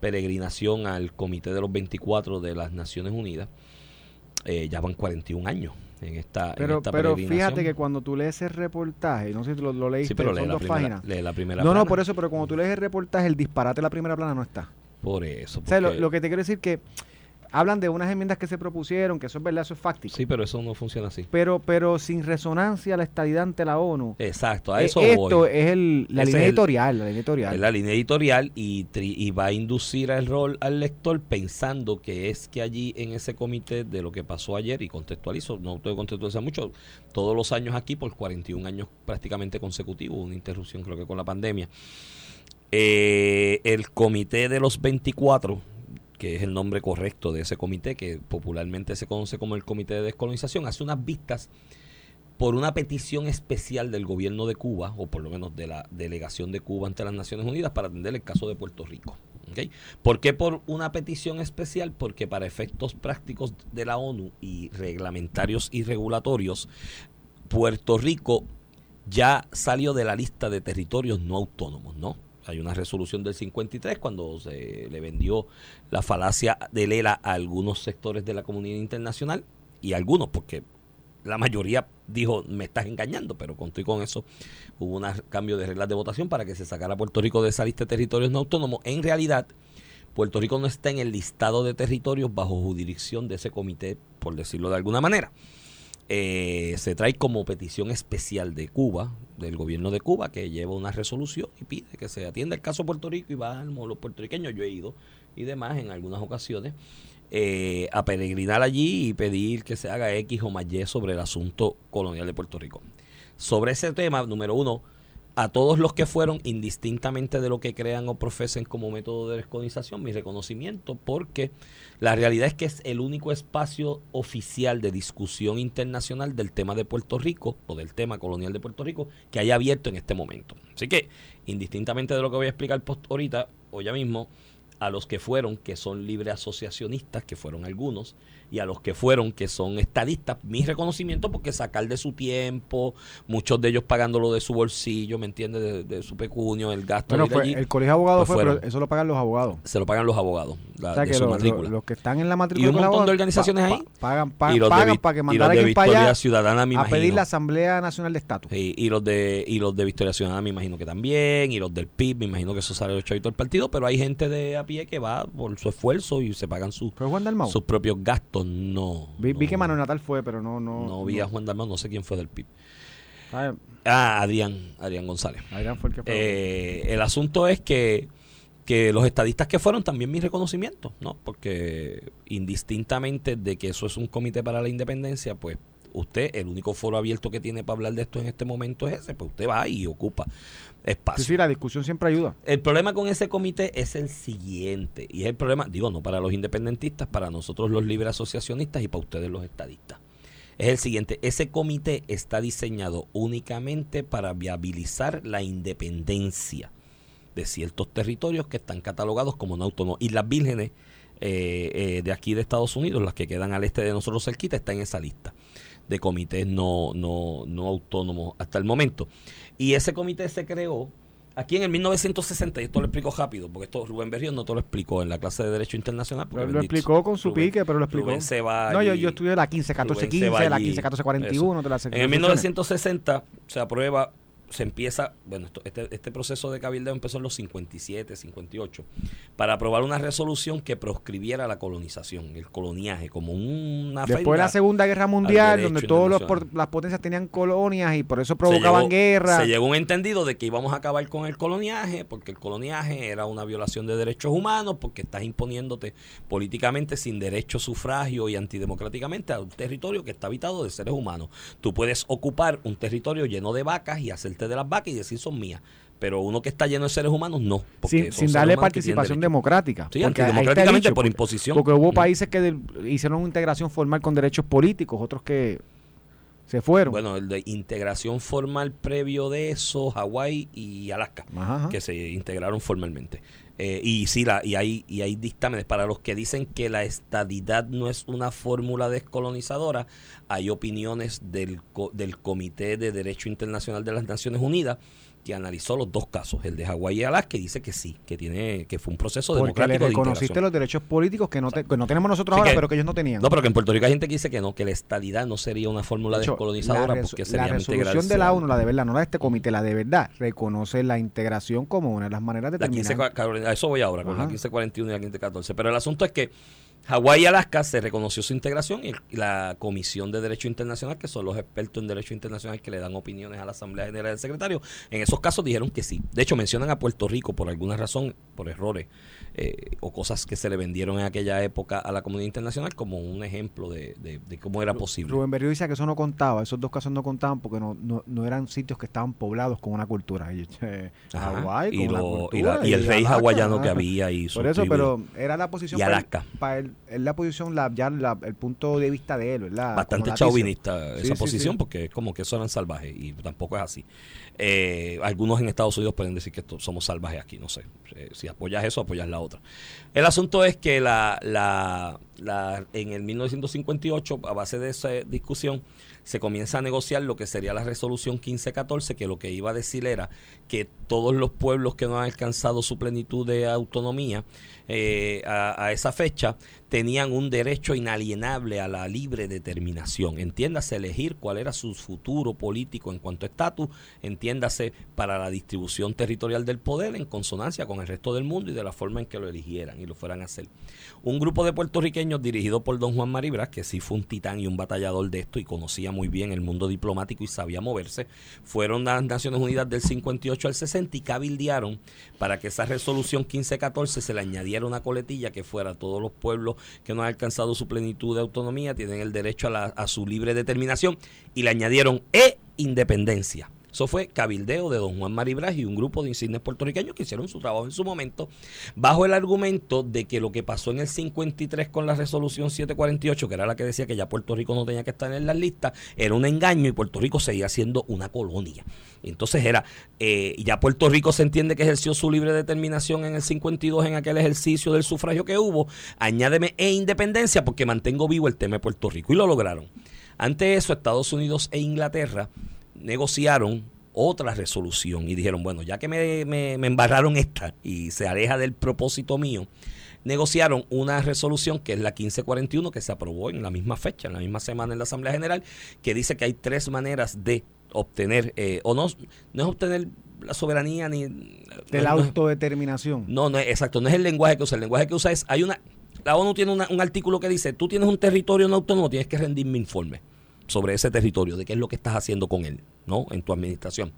peregrinación al Comité de los 24 de las Naciones Unidas. Ya van 41 años en esta peregrinación. Pero fíjate que cuando tú lees el reportaje, no sé si lo leíste, sí, pero son dos páginas. Lee la primera plana. No, por eso, pero cuando tú lees el reportaje, el disparate de la primera plana no está. Por eso. O sea, lo que te quiero decir que... Hablan de unas enmiendas que se propusieron, que eso es verdad, eso es fáctico. Sí, pero eso no funciona así. Pero sin resonancia la estadidad ante la ONU. Exacto, a eso esto voy. Esto es la línea editorial. Es la línea editorial y va a inducir el rol al lector pensando que es que allí en ese comité de lo que pasó ayer, y contextualizo, no tengo que contextualizar mucho, todos los años aquí por 41 años prácticamente consecutivos, una interrupción creo que con la pandemia. El comité de los 24... que es el nombre correcto de ese comité, que popularmente se conoce como el Comité de Descolonización, hace unas vistas por una petición especial del gobierno de Cuba, o por lo menos de la delegación de Cuba ante las Naciones Unidas, para atender el caso de Puerto Rico. ¿Okay? ¿Por qué por una petición especial? Porque para efectos prácticos de la ONU y reglamentarios y regulatorios, Puerto Rico ya salió de la lista de territorios no autónomos, ¿no? Hay una resolución del 53 cuando se le vendió la falacia del ELA a algunos sectores de la comunidad internacional, y algunos, porque la mayoría dijo, me estás engañando, pero con eso hubo un cambio de reglas de votación para que se sacara Puerto Rico de esa lista de territorios no autónomos. En realidad, Puerto Rico no está en el listado de territorios bajo jurisdicción de ese comité, por decirlo de alguna manera. Se trae como petición especial de Cuba, del gobierno de Cuba, que lleva una resolución y pide que se atienda el caso de Puerto Rico, y van los puertorriqueños, yo he ido y demás en algunas ocasiones, a peregrinar allí y pedir que se haga X o más Y sobre el asunto colonial de Puerto Rico. Sobre ese tema, número uno, a todos los que fueron, indistintamente de lo que crean o profesen como método de descolonización, mi reconocimiento, porque la realidad es que es el único espacio oficial de discusión internacional del tema de Puerto Rico, o del tema colonial de Puerto Rico, que haya abierto en este momento. Así que, indistintamente de lo que voy a explicar ahorita, o ya mismo, a los que fueron, que son libre asociacionistas, que fueron algunos, y a los que fueron, que son estadistas, mis reconocimientos, porque sacar de su tiempo, muchos de ellos pagándolo de su bolsillo, ¿me entiendes? De su pecunio, el gasto. Bueno, allí, el colegio de abogados pues pero eso lo pagan los abogados. Se lo pagan los abogados, o sea, de su matrícula. Los que están en la matrícula. Y un montón de organizaciones ahí. Pagan para que mandara aquí para allá Ciudadana, me imagino, pedir la Asamblea Nacional de Estatus. Sí, y los de Victoria Ciudadana, me imagino que también, y los del PIP, me imagino que eso sale el chavito del partido, pero hay gente de que va por su esfuerzo y se pagan sus propios gastos. No. Vi que Manuel Natal fue, pero no. No vi a Juan Dalmau, no sé quién fue del PIB. Adrián González. Adrián fue el que fue. El asunto es que los estadistas que fueron, también mis reconocimientos, ¿no? Porque indistintamente de que eso es un comité para la independencia, pues usted, el único foro abierto que tiene para hablar de esto en este momento es ese, pues usted va y ocupa espacio. Sí, la discusión siempre ayuda. El problema con ese comité es el siguiente, y es el problema, digo, no para los independentistas, para nosotros los libres asociacionistas y para ustedes los estadistas. Es el siguiente, ese comité está diseñado únicamente para viabilizar la independencia de ciertos territorios que están catalogados como no autónomos. Y las vírgenes de aquí de Estados Unidos, las que quedan al este de nosotros cerquita, están en esa lista de comités no autónomos hasta el momento. Y ese comité se creó aquí en el 1960, y esto lo explico rápido, porque esto Rubén Berríos no te lo explicó en la clase de Derecho Internacional. Porque lo explicó con su pique, pero lo explicó. Rubén se va no, yo estudié la 15-14-15, la 15-14-41. En el 1960 se aprueba, se empieza, bueno, este proceso de cabildeo empezó en los 57, 58, para aprobar una resolución que proscribiera la colonización, el coloniaje, como una... Después de la Segunda Guerra Mundial, donde todas las potencias tenían colonias y por eso provocaban guerra. Se llegó a un entendido de que íbamos a acabar con el coloniaje, porque el coloniaje era una violación de derechos humanos, porque estás imponiéndote políticamente sin derecho, sufragio y antidemocráticamente a un territorio que está habitado de seres humanos. Tú puedes ocupar un territorio lleno de vacas y hacer de las vacas y decir son mías, pero uno que está lleno de seres humanos no. Sin darle participación democrática. Sí, antidemocráticamente por imposición. Porque hubo países que hicieron una integración formal con derechos políticos, otros que se fueron. Bueno, el de integración formal previo de eso, Hawái y Alaska, ajá, que se integraron formalmente. Y hay dictámenes para los que dicen que la estadidad no es una fórmula descolonizadora. Hay opiniones del Comité de Derecho Internacional de las Naciones Unidas que analizó los dos casos, el de Hawái y Alaska, y dice que sí, que fue un proceso democrático. Porque le reconociste de los derechos políticos que no tenemos nosotros ahora, pero que ellos no tenían. No, pero que en Puerto Rico hay gente que dice que no, que la estadidad no sería una fórmula descolonizadora porque sería la resolución de la ONU, la de verdad, no la de este comité, la de verdad, reconoce la integración como una de las maneras de terminar. A eso voy ahora, con la 1541 y la 1514. Pero el asunto es que Hawái y Alaska se reconoció su integración y la Comisión de Derecho Internacional, que son los expertos en Derecho Internacional que le dan opiniones a la Asamblea General del Secretario, en esos casos dijeron que sí. De hecho, mencionan a Puerto Rico por alguna razón, por errores o cosas que se le vendieron en aquella época a la comunidad internacional como un ejemplo de cómo era posible. Rubén Berrío dice que eso no contaba, esos dos casos no contaban porque no eran sitios que estaban poblados con una cultura. Hawái, con una cultura. Y el rey hawaiano que había. Y por eso, pero era la posición para él. Es la posición, el punto de vista de él, ¿verdad? Bastante chauvinista esa posición, sí. Porque es como que eso eran salvajes y tampoco es así. Algunos en Estados Unidos pueden decir que somos salvajes aquí, no sé. Si apoyas eso, apoyas la otra. El asunto es que en el 1958, a base de esa discusión, se comienza a negociar lo que sería la resolución 1514, que lo que iba a decir era que todos los pueblos que no han alcanzado su plenitud de autonomía a esa fecha tenían un derecho inalienable a la libre determinación. Entiéndase, elegir cuál era su futuro político en cuanto a estatus, entiéndase para la distribución territorial del poder en consonancia con el resto del mundo y de la forma en que lo eligieran y lo fueran a hacer. Un grupo de puertorriqueños dirigido por don Juan Mari Brás, que sí fue un titán y un batallador de esto y conocía muy bien el mundo diplomático y sabía moverse, fueron a las Naciones Unidas del 58 al 60 y cabildearon para que esa resolución 1514 se le añadiera una coletilla que fuera todos los pueblos que no han alcanzado su plenitud de autonomía tienen el derecho a su libre determinación, y le añadieron independencia. Eso fue cabildeo de don Juan Mari Brás y un grupo de insignes puertorriqueños que hicieron su trabajo en su momento, bajo el argumento de que lo que pasó en el 53 con la resolución 748, que era la que decía que ya Puerto Rico no tenía que estar en las listas, era un engaño y Puerto Rico seguía siendo una colonia. Entonces era, ya Puerto Rico se entiende que ejerció su libre determinación en el 52 en aquel ejercicio del sufragio que hubo, añádeme independencia porque mantengo vivo el tema de Puerto Rico, y lo lograron. Ante eso, Estados Unidos e Inglaterra negociaron otra resolución y dijeron, bueno, ya que me embarraron esta y se aleja del propósito mío, negociaron una resolución que es la 1541, que se aprobó en la misma fecha, en la misma semana en la Asamblea General, que dice que hay tres maneras de obtener, no es obtener la soberanía ni... De la autodeterminación. No, exacto, no es el lenguaje que usa. El lenguaje que usa es, la ONU tiene un artículo que dice, tú tienes un territorio no autónomo, tienes que rendirme informe sobre ese territorio, de qué es lo que estás haciendo con él, ¿no? En tu administración.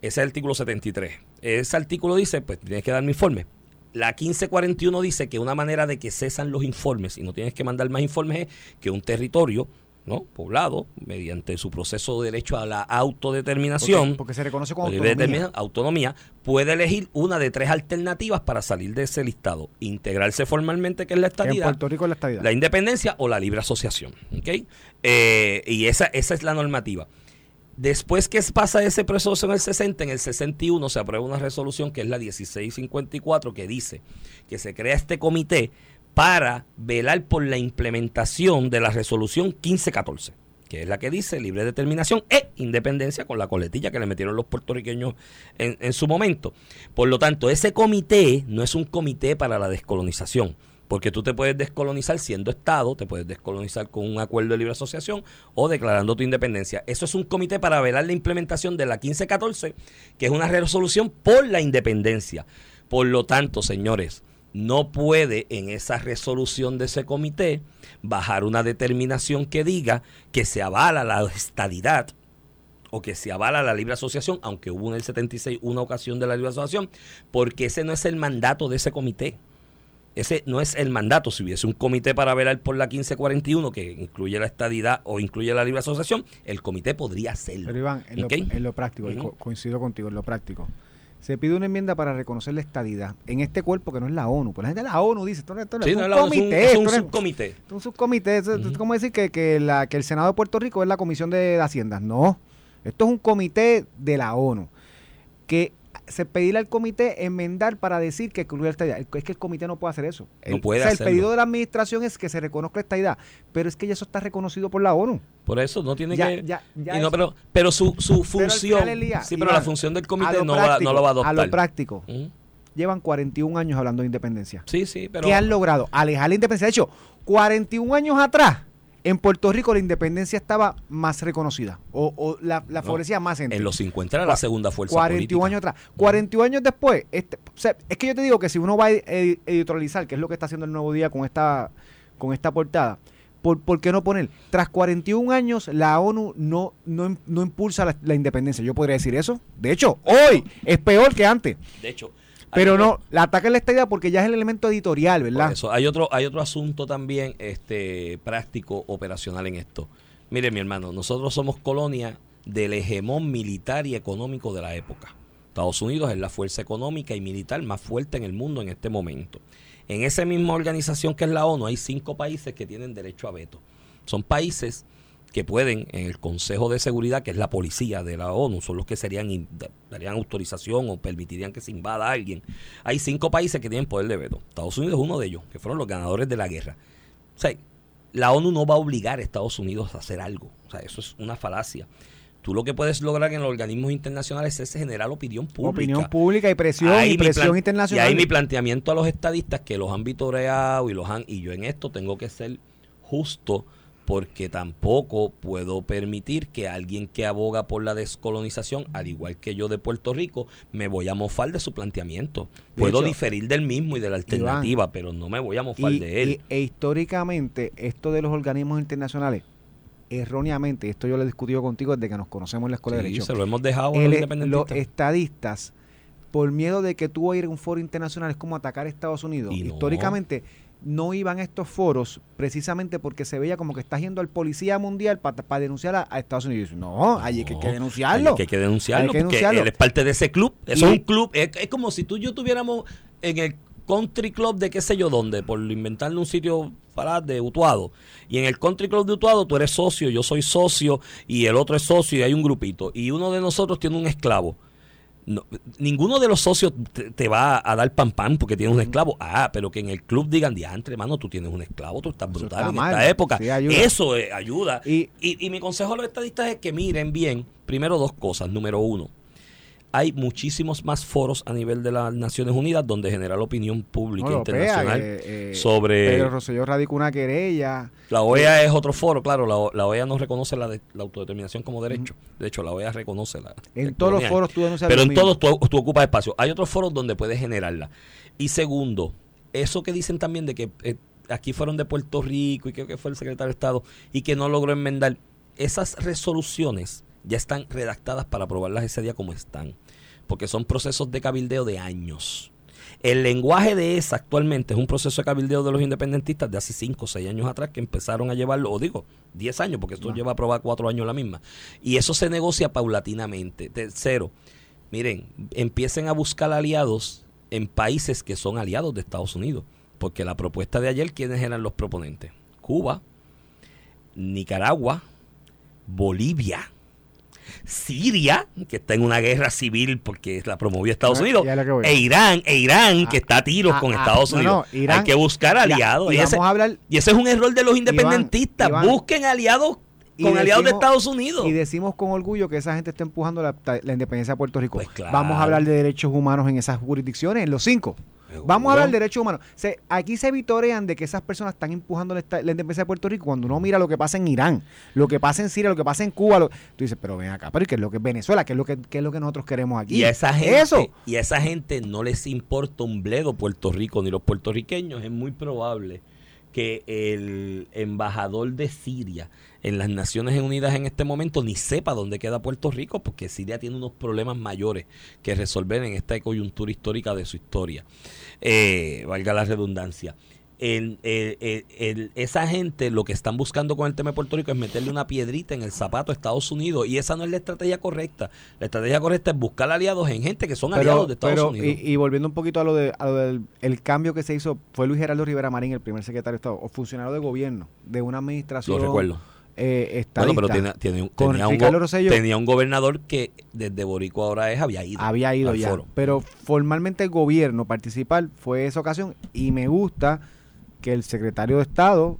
Ese es el artículo 73. Ese artículo dice, pues tienes que dar mi informe. La 1541 dice que una manera de que cesan los informes y no tienes que mandar más informes es que un territorio, ¿no?, poblado, mediante su proceso de derecho a la autodeterminación, porque se reconoce como autonomía, puede elegir una de tres alternativas para salir de ese listado: integrarse formalmente, que es la estadidad, en Puerto Rico es la estadidad, la independencia o la libre asociación, ¿okay? Y esa es la normativa. Después que pasa ese proceso en el 60, en el 61 se aprueba una resolución que es la 1654, que dice que se crea este comité para velar por la implementación de la resolución 1514, que es la que dice libre determinación e independencia, con la coletilla que le metieron los puertorriqueños en su momento. Por lo tanto, ese comité no es un comité para la descolonización, porque tú te puedes descolonizar siendo Estado, te puedes descolonizar con un acuerdo de libre asociación o declarando tu independencia. Eso es un comité para velar la implementación de la 1514, que es una resolución por la independencia. Por lo tanto, señores, no puede en esa resolución de ese comité bajar una determinación que diga que se avala la estadidad o que se avala la libre asociación, aunque hubo en el 76 una ocasión de la libre asociación, porque ese no es el mandato de ese comité. Ese no es el mandato. Si hubiese un comité para velar por la 1541 que incluye la estadidad o incluye la libre asociación, el comité podría hacerlo. Pero Iván, en lo práctico, coincido contigo, en lo práctico. Se pide una enmienda para reconocer la estadidad en este cuerpo que no es la ONU. Pues la gente de la ONU dice, esto es un subcomité. Es un subcomité. Es como decir que el Senado de Puerto Rico es la Comisión de Hacienda. No, esto es un comité de la ONU. Que se pedirle al comité enmendar para decir que excluye la estadidad. Es que el comité no puede hacer eso. El pedido de la administración es que se reconozca la estadidad. Pero es que ya eso está reconocido por la ONU. Por eso no tiene función. Pero la función del comité no lo va a adoptar. A lo práctico. Llevan 41 años hablando de independencia. Sí, pero ¿qué han logrado? Alejar la independencia. De hecho, 41 años atrás en Puerto Rico la independencia estaba más reconocida o la favorecía más gente. En los 50 era la segunda fuerza 41 política. Años atrás. 41 años después. Es que yo te digo que si uno va a editorializar, que es lo que está haciendo el Nuevo Día con esta portada, ¿por qué no poner? Tras 41 años, la ONU no impulsa la independencia. ¿Yo podría decir eso? De hecho, hoy es peor que antes. De hecho. Pero no, la ataca en la estadidad porque ya es el elemento editorial, ¿verdad? Por eso, hay otro asunto también práctico, operacional en esto. Mire, mi hermano, nosotros somos colonia del hegemón militar y económico de la época. Estados Unidos es la fuerza económica y militar más fuerte en el mundo en este momento. En esa misma organización que es la ONU hay 5 países que tienen derecho a veto. Son países que pueden, en el Consejo de Seguridad, que es la policía de la ONU, son los que darían autorización o permitirían que se invada a alguien. Hay 5 países que tienen poder de veto. Estados Unidos es uno de ellos, que fueron los ganadores de la guerra. O sea, la ONU no va a obligar a Estados Unidos a hacer algo. O sea, eso es una falacia. Tú lo que puedes lograr en los organismos internacionales es generar opinión pública. Opinión pública y presión internacional. Y ahí mi planteamiento a los estadistas que los han vitoreado y yo en esto tengo que ser justo, porque tampoco puedo permitir que alguien que aboga por la descolonización, al igual que yo de Puerto Rico, me voy a mofar de su planteamiento. Puedo diferir del mismo y de la alternativa, Iván, pero no me voy a mofar de él. Históricamente, esto de los organismos internacionales, erróneamente, esto yo lo he discutido contigo desde que nos conocemos en la Escuela de Derecho. Se lo hemos dejado a los independentistas. Los estadistas, por miedo de que tú vayas a ir a un foro internacional, es como atacar a Estados Unidos. Y históricamente no iban a estos foros precisamente porque se veía como que estás yendo al policía mundial para denunciar a Estados Unidos. No, hay que denunciarlo. Hay que denunciarlo. Porque él es parte de ese club. Es un club. Es como si tú y yo tuviéramos en el country club de qué sé yo dónde, por inventarle un sitio de Utuado. Y en el country club de Utuado tú eres socio, yo soy socio y el otro es socio y hay un grupito. Y uno de nosotros tiene un esclavo. No, ninguno de los socios te va a dar pan porque tienes un esclavo. Pero que en el club digan, diantre, hermano, tú tienes un esclavo, tú estás brutal en esta época. Sí, ayuda. Eso ayuda. Y mi consejo a los estadistas es que miren bien, primero 2 cosas. Número 1, hay muchísimos más foros a nivel de las Naciones Unidas donde generar opinión pública internacional sobre... Pedro Rosselló radicó una querella. La OEA es otro foro, claro. La OEA no reconoce la autodeterminación como derecho. De hecho, la OEA reconoce la... En todos los foros tú denuncias. Pero en todos tú ocupas espacio. Hay otros foros donde puedes generarla. Y segundo, eso que dicen también de que aquí fueron de Puerto Rico y creo que fue el secretario de Estado y que no logró enmendar. Esas resoluciones ya están redactadas para aprobarlas ese día como están, porque son procesos de cabildeo de años. El lenguaje de esa actualmente es un proceso de cabildeo de los independentistas de hace 5 o 6 años atrás que empezaron a llevarlo, 10 años, porque esto lleva aprobado 4 años la misma. Y eso se negocia paulatinamente. Tercero, miren, empiecen a buscar aliados en países que son aliados de Estados Unidos, porque la propuesta de ayer, ¿quiénes eran los proponentes? Cuba, Nicaragua, Bolivia, Siria, que está en una guerra civil porque la promovió Estados Unidos, e Irán, que está a tiros con Estados Unidos. No, Irán, hay que buscar aliados. Y ese es un error de los independentistas. Iván, busquen aliados aliados de Estados Unidos. Y decimos con orgullo que esa gente está empujando la independencia de Puerto Rico. Pues claro. Vamos a hablar de derechos humanos en esas jurisdicciones, en los 5. Vamos a hablar de derechos humanos. Aquí se vitorean de que esas personas están empujando la independencia de Puerto Rico cuando uno mira lo que pasa en Irán, lo que pasa en Siria, lo que pasa en Cuba. Tú dices, pero ven acá, pero ¿qué es lo que es Venezuela? ¿Qué es lo que nosotros queremos aquí? Y a esa gente no les importa un bledo Puerto Rico ni los puertorriqueños. Es muy probable que el embajador de Siria en las Naciones Unidas en este momento ni sepa dónde queda Puerto Rico, porque Siria tiene unos problemas mayores que resolver en esta coyuntura histórica de su historia, valga la redundancia. esa gente lo que están buscando con el tema de Puerto Rico es meterle una piedrita en el zapato a Estados Unidos, y esa no es la estrategia correcta. La estrategia correcta es buscar aliados en gente que son aliados de Estados Unidos. Y volviendo un poquito a lo del cambio que se hizo, fue Luis Gerardo Rivera Marín, el primer secretario de Estado, o funcionario de gobierno de una administración. Lo recuerdo. Bueno, pero tenía un gobernador que desde Boricua ahora había ido ya foro. Pero formalmente el gobierno participar fue esa ocasión, y me gusta que el secretario de Estado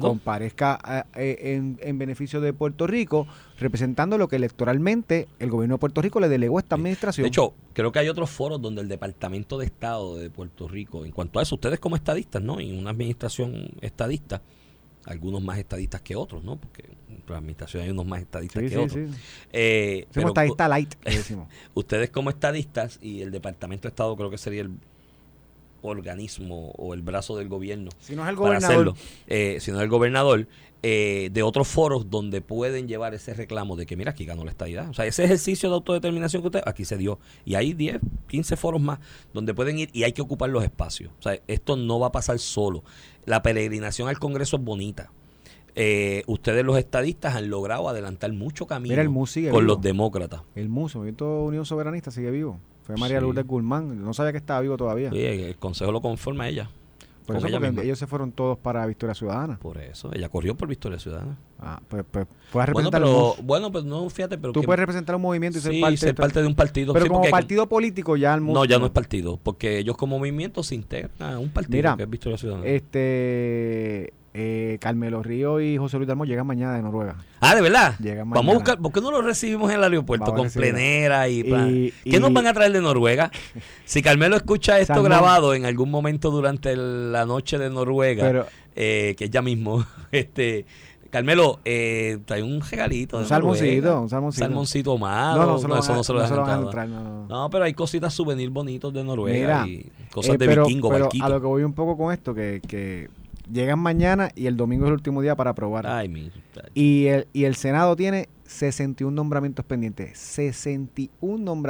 comparezca en beneficio de Puerto Rico, representando lo que electoralmente el gobierno de Puerto Rico le delegó a esta administración. De hecho, creo que hay otros foros donde el Departamento de Estado de Puerto Rico, en cuanto a eso, ustedes como estadistas, ¿no?, en una administración estadista, algunos más estadistas que otros, ¿no?, porque en la administración hay unos más estadistas otros. Somos estadistas light, decimos. Ustedes como estadistas, y el Departamento de Estado creo que sería el organismo o el brazo del gobierno, si no es el gobernador, de otros foros donde pueden llevar ese reclamo de que mira, aquí ganó la estadidad, o sea, ese ejercicio de autodeterminación que usted, aquí se dio, y hay 10, 15 foros más donde pueden ir, y hay que ocupar los espacios. O sea, esto no va a pasar solo. La peregrinación al Congreso es bonita. Ustedes los estadistas han logrado adelantar mucho camino. Mira, el MUS sigue con vivo. Los demócratas, el MUS, Movimiento Unión Soberanista, sigue vivo. Fue María Lourdes Guzmán, no sabía que estaba vivo todavía. Sí, el consejo lo conforma ella. Por eso, porque ellos se fueron todos para Victoria Ciudadana. Por eso, ella corrió por Victoria Ciudadana. Ah, pues puedes representar. Bueno, pues no, fíjate, pero tú puedes representar un movimiento y ser parte de un partido. Pero como partido político ya el mundo. No, ya no es partido, porque ellos como movimiento se integran a un partido. Mira, que es Victoria Ciudadana. Carmelo Río y José Luis Dalmau llegan mañana de Noruega. Ah, ¿de verdad? Llegan mañana. Vamos a buscar, ¿por qué no los recibimos en el aeropuerto? Vamos con plenera y plan. ¿Qué nos van a traer de Noruega? Si Carmelo escucha esto grabado en algún momento durante la noche de Noruega, que es ya mismo, Carmelo, trae un regalito. Un salmoncito. Salmoncito amado. No, eso no se lo dejan entrar. No, pero hay cositas souvenir bonitos de Noruega. Mira, y cosas de vikingo, barquito. A lo que voy un poco con esto, que llegan mañana y el domingo es el último día para aprobar. Y el Senado tiene 61 nombramientos pendientes. No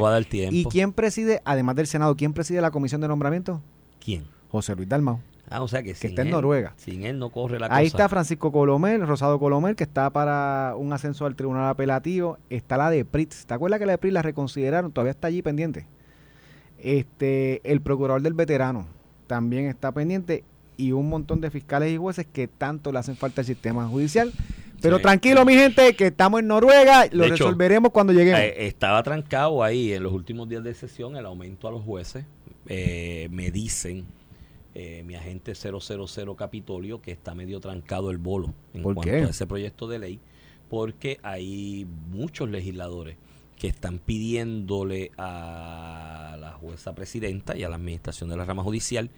va a dar tiempo. ¿Y quién preside, además del Senado, quién preside la comisión de nombramientos? ¿Quién? José Luis Dalmau. Ah, o sea que sin está él, en Noruega. Sin él no corre la cosa. Ahí está Francisco Colomel, Rosado Colomel, que está para un ascenso al Tribunal Apelativo. Está la de Pritz. ¿Te acuerdas que la de Pritz la reconsideraron? Todavía está allí pendiente. El procurador del veterano también está pendiente. Y un montón de fiscales y jueces que tanto le hacen falta al sistema judicial. Pero tranquilo, mi gente, que estamos en Noruega, lo resolveremos cuando lleguemos. Estaba trancado ahí en los últimos días de sesión el aumento a los jueces. Me dicen, mi agente 000 Capitolio, que está medio trancado el bolo en cuanto a ese proyecto de ley, porque hay muchos legisladores que están pidiéndole a la jueza presidenta y a la administración de la rama judicial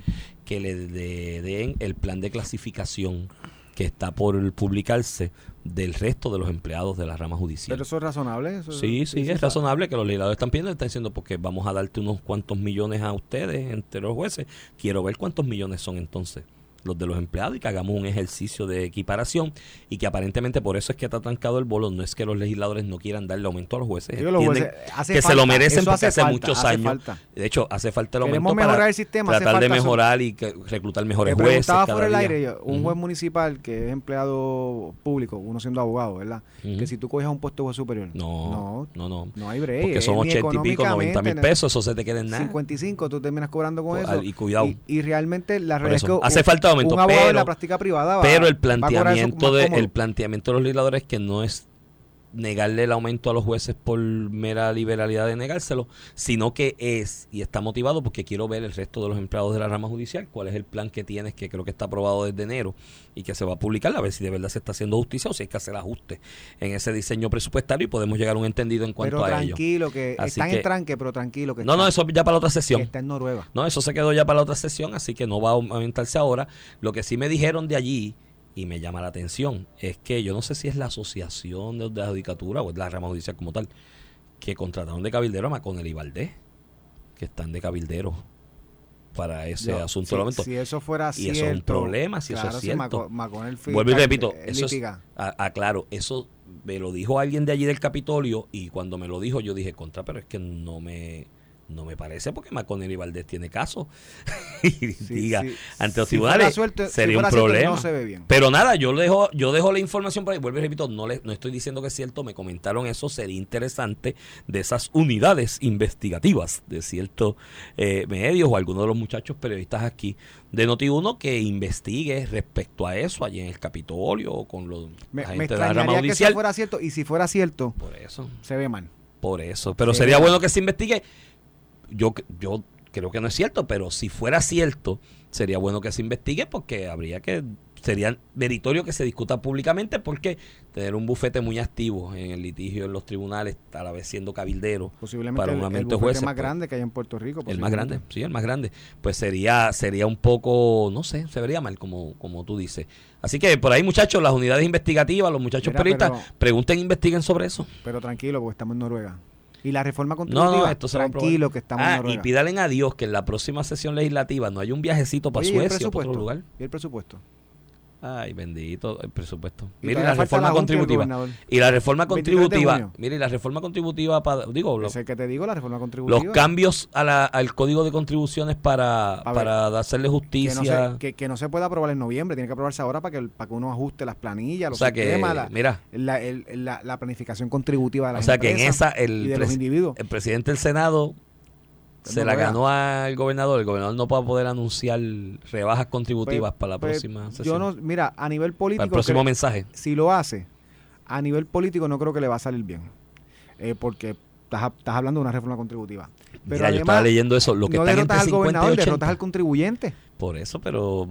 que le den el plan de clasificación que está por publicarse del resto de los empleados de la rama judicial. ¿Pero eso es razonable? Es razonable que los legisladores están pidiendo, están diciendo, porque vamos a darte unos cuantos millones a ustedes entre los jueces. Quiero ver cuántos millones son entonces los de los empleados, y que hagamos un ejercicio de equiparación, y que aparentemente por eso es que está trancado el bolo. No es que los legisladores no quieran darle aumento a los jueces, los jueces se lo merecen porque hace muchos años. De hecho, hace falta el aumento para el sistema, tratar de mejorar y reclutar mejores jueces. Estaba fuera del aire un juez municipal que es empleado público, uno siendo abogado, ¿verdad? Que si tú coges a un puesto de juez superior, no hay break, porque son 80 y pico, 90 mil pesos, eso se te queda en nada. 55 tú terminas cobrando con eso, y cuidado. Y realmente la realidad es que hace falta aumento, un abogado en la práctica privada pero el planteamiento de los legisladores que no es negarle el aumento a los jueces por mera liberalidad de negárselo, sino que está motivado porque quiero ver el resto de los empleados de la rama judicial, cuál es el plan que tienes, que creo que está aprobado desde enero y que se va a publicar, a ver si de verdad se está haciendo justicia o si hay que hacer ajustes en ese diseño presupuestario y podemos llegar a un entendido en cuanto a ello. Pero tranquilo, que están en tranque, pero tranquilo. No, eso ya para la otra sesión. Está en Noruega. No, eso se quedó ya para la otra sesión, así que no va a aumentarse ahora. Lo que sí me dijeron de allí, y me llama la atención, es que yo no sé si es la asociación de la judicatura o es la rama judicial como tal, que contrataron de cabildero a McConnell y Valdés, que están de cabildero para ese asunto. Si eso fuera cierto. Y eso es un problema, eso es cierto. Vuelvo y repito, eso me lo dijo alguien de allí del Capitolio, y cuando me lo dijo yo dije, pero es que no me... No me parece, porque McConnell y Valdés tiene caso. Y sí, diga, sí, ante los tribunales sería un problema. No se ve bien. Pero nada, yo dejo la información por ahí. Vuelvo y repito, no estoy diciendo que es cierto. Me comentaron eso. Sería interesante de esas unidades investigativas de ciertos medios o alguno de los muchachos periodistas aquí de Noti1 que investigue respecto a eso allí en el Capitolio con los agentes de la rama judicial. Me extrañaría que fuera cierto. Y si fuera cierto, por eso se ve mal. Por eso. Pero sería bueno que se investigue. Yo creo que no es cierto, pero si fuera cierto, sería bueno que se investigue porque sería meritorio que se discuta públicamente, porque tener un bufete muy activo en el litigio en los tribunales, a la vez siendo cabildero, posiblemente para un aumento de jueces. El más grande que hay en Puerto Rico. El más grande, sí, el más grande. Pues sería un poco, no sé, se vería mal, como tú dices. Así que por ahí, muchachos, las unidades investigativas, los muchachos periodistas, pregunten, investiguen sobre eso. Pero tranquilo, porque estamos en Noruega. Y la reforma constitutiva, tranquilo que estamos en Noruega. Y pídalen a Dios que en la próxima sesión legislativa no haya un viajecito para Suecia o para otro lugar. ¿Y el presupuesto? Ay, bendito el presupuesto. Mire la reforma contributiva. Y la reforma contributiva, mire la reforma contributiva para, digo, es el que te digo, la reforma contributiva. Los cambios al código de contribuciones para hacerle justicia. Que no se pueda aprobar en noviembre, tiene que aprobarse ahora para que uno ajuste las planillas, los sistemas, la planificación contributiva de las empresas. O sea, que en esa el presidente del Senado se la ganó al gobernador. El gobernador no va a poder anunciar rebajas contributivas para la próxima sesión. Mira, a nivel político... Para el próximo mensaje. Si lo hace, a nivel político no creo que le va a salir bien. Porque estás hablando de una reforma contributiva. Pero mira, además, yo estaba leyendo eso. Lo que no derrotas al gobernador, derrotas al contribuyente. Por eso, pero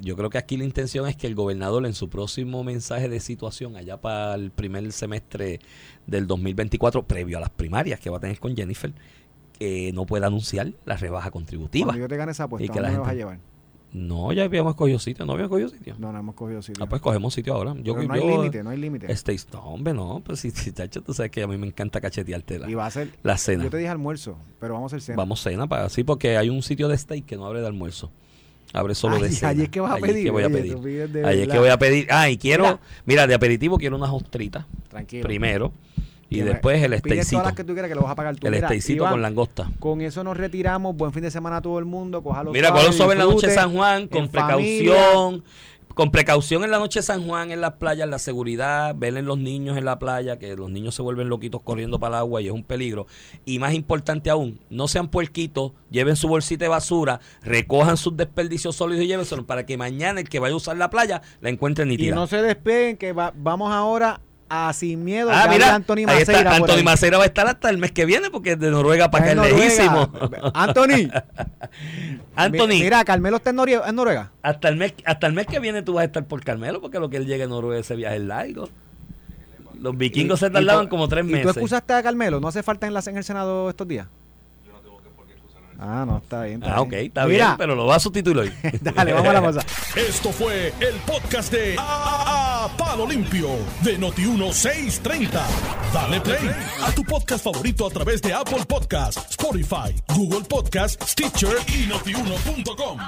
yo creo que aquí la intención es que el gobernador en su próximo mensaje de situación, allá para el primer semestre del 2024, previo a las primarias que va a tener con Jennifer... no puede anunciar la rebaja contributiva. Cuando yo te gane esa apuesta, ¿dónde me vas a llevar? No, ya habíamos cogido sitio. ¿No habíamos cogido sitio? No, no hemos cogido sitio. Ah, pues cogemos sitio ahora. Pero no hay límite, no hay límite. No, hombre, no. Pues si chacho, tú sabes que a mí me encanta cachetearte y va a ser, la cena. Yo te dije almuerzo, pero vamos a hacer cena. Vamos a cena, sí, porque hay un sitio de steak que no abre de almuerzo. Abre solo de cena. Ayer que vas a pedir. Que voy a pedir. Ayer que voy a pedir. Ah, y quiero, mira, de aperitivo quiero unas ostritas. Tranquilo. Primero. Y después el steakcito. Todas las que tú quieras que lo vas a pagar tú. El steakcito con langosta. Con eso nos retiramos. Buen fin de semana a todo el mundo. Cójalo sobre la noche de San Juan. Con precaución. Con precaución en la noche de San Juan, en las playas, la seguridad, velen los niños en la playa, que los niños se vuelven loquitos corriendo para el agua y es un peligro. Y más importante aún, no sean puerquitos, lleven su bolsita de basura, recojan sus desperdicios sólidos y llévenselos para que mañana el que vaya a usar la playa la encuentre nítida. Y no se despeguen, que vamos ahora... Sin miedo, mira, Anthony Maceira. Anthony Maceira va a estar hasta el mes que viene porque es de Noruega para acá, es lejísimo. Anthony. Mira, Carmelo está en Noruega. Hasta el mes que viene tú vas a estar por Carmelo porque lo que él llega a Noruega ese viaje es largo. Los vikingos se tardaban como 3 meses. ¿Y tú excusaste a Carmelo? ¿No hace falta en el Senado estos días? Yo no tengo por qué excusar. Ah, no, está bien. Ok, está bien, pero lo va a sustituir hoy. Dale, vamos a la cosa. Esto fue el podcast de A Palo Limpio de Noti1630. Dale play a tu podcast favorito a través de Apple Podcasts, Spotify, Google Podcasts, Stitcher y Notiuno.com.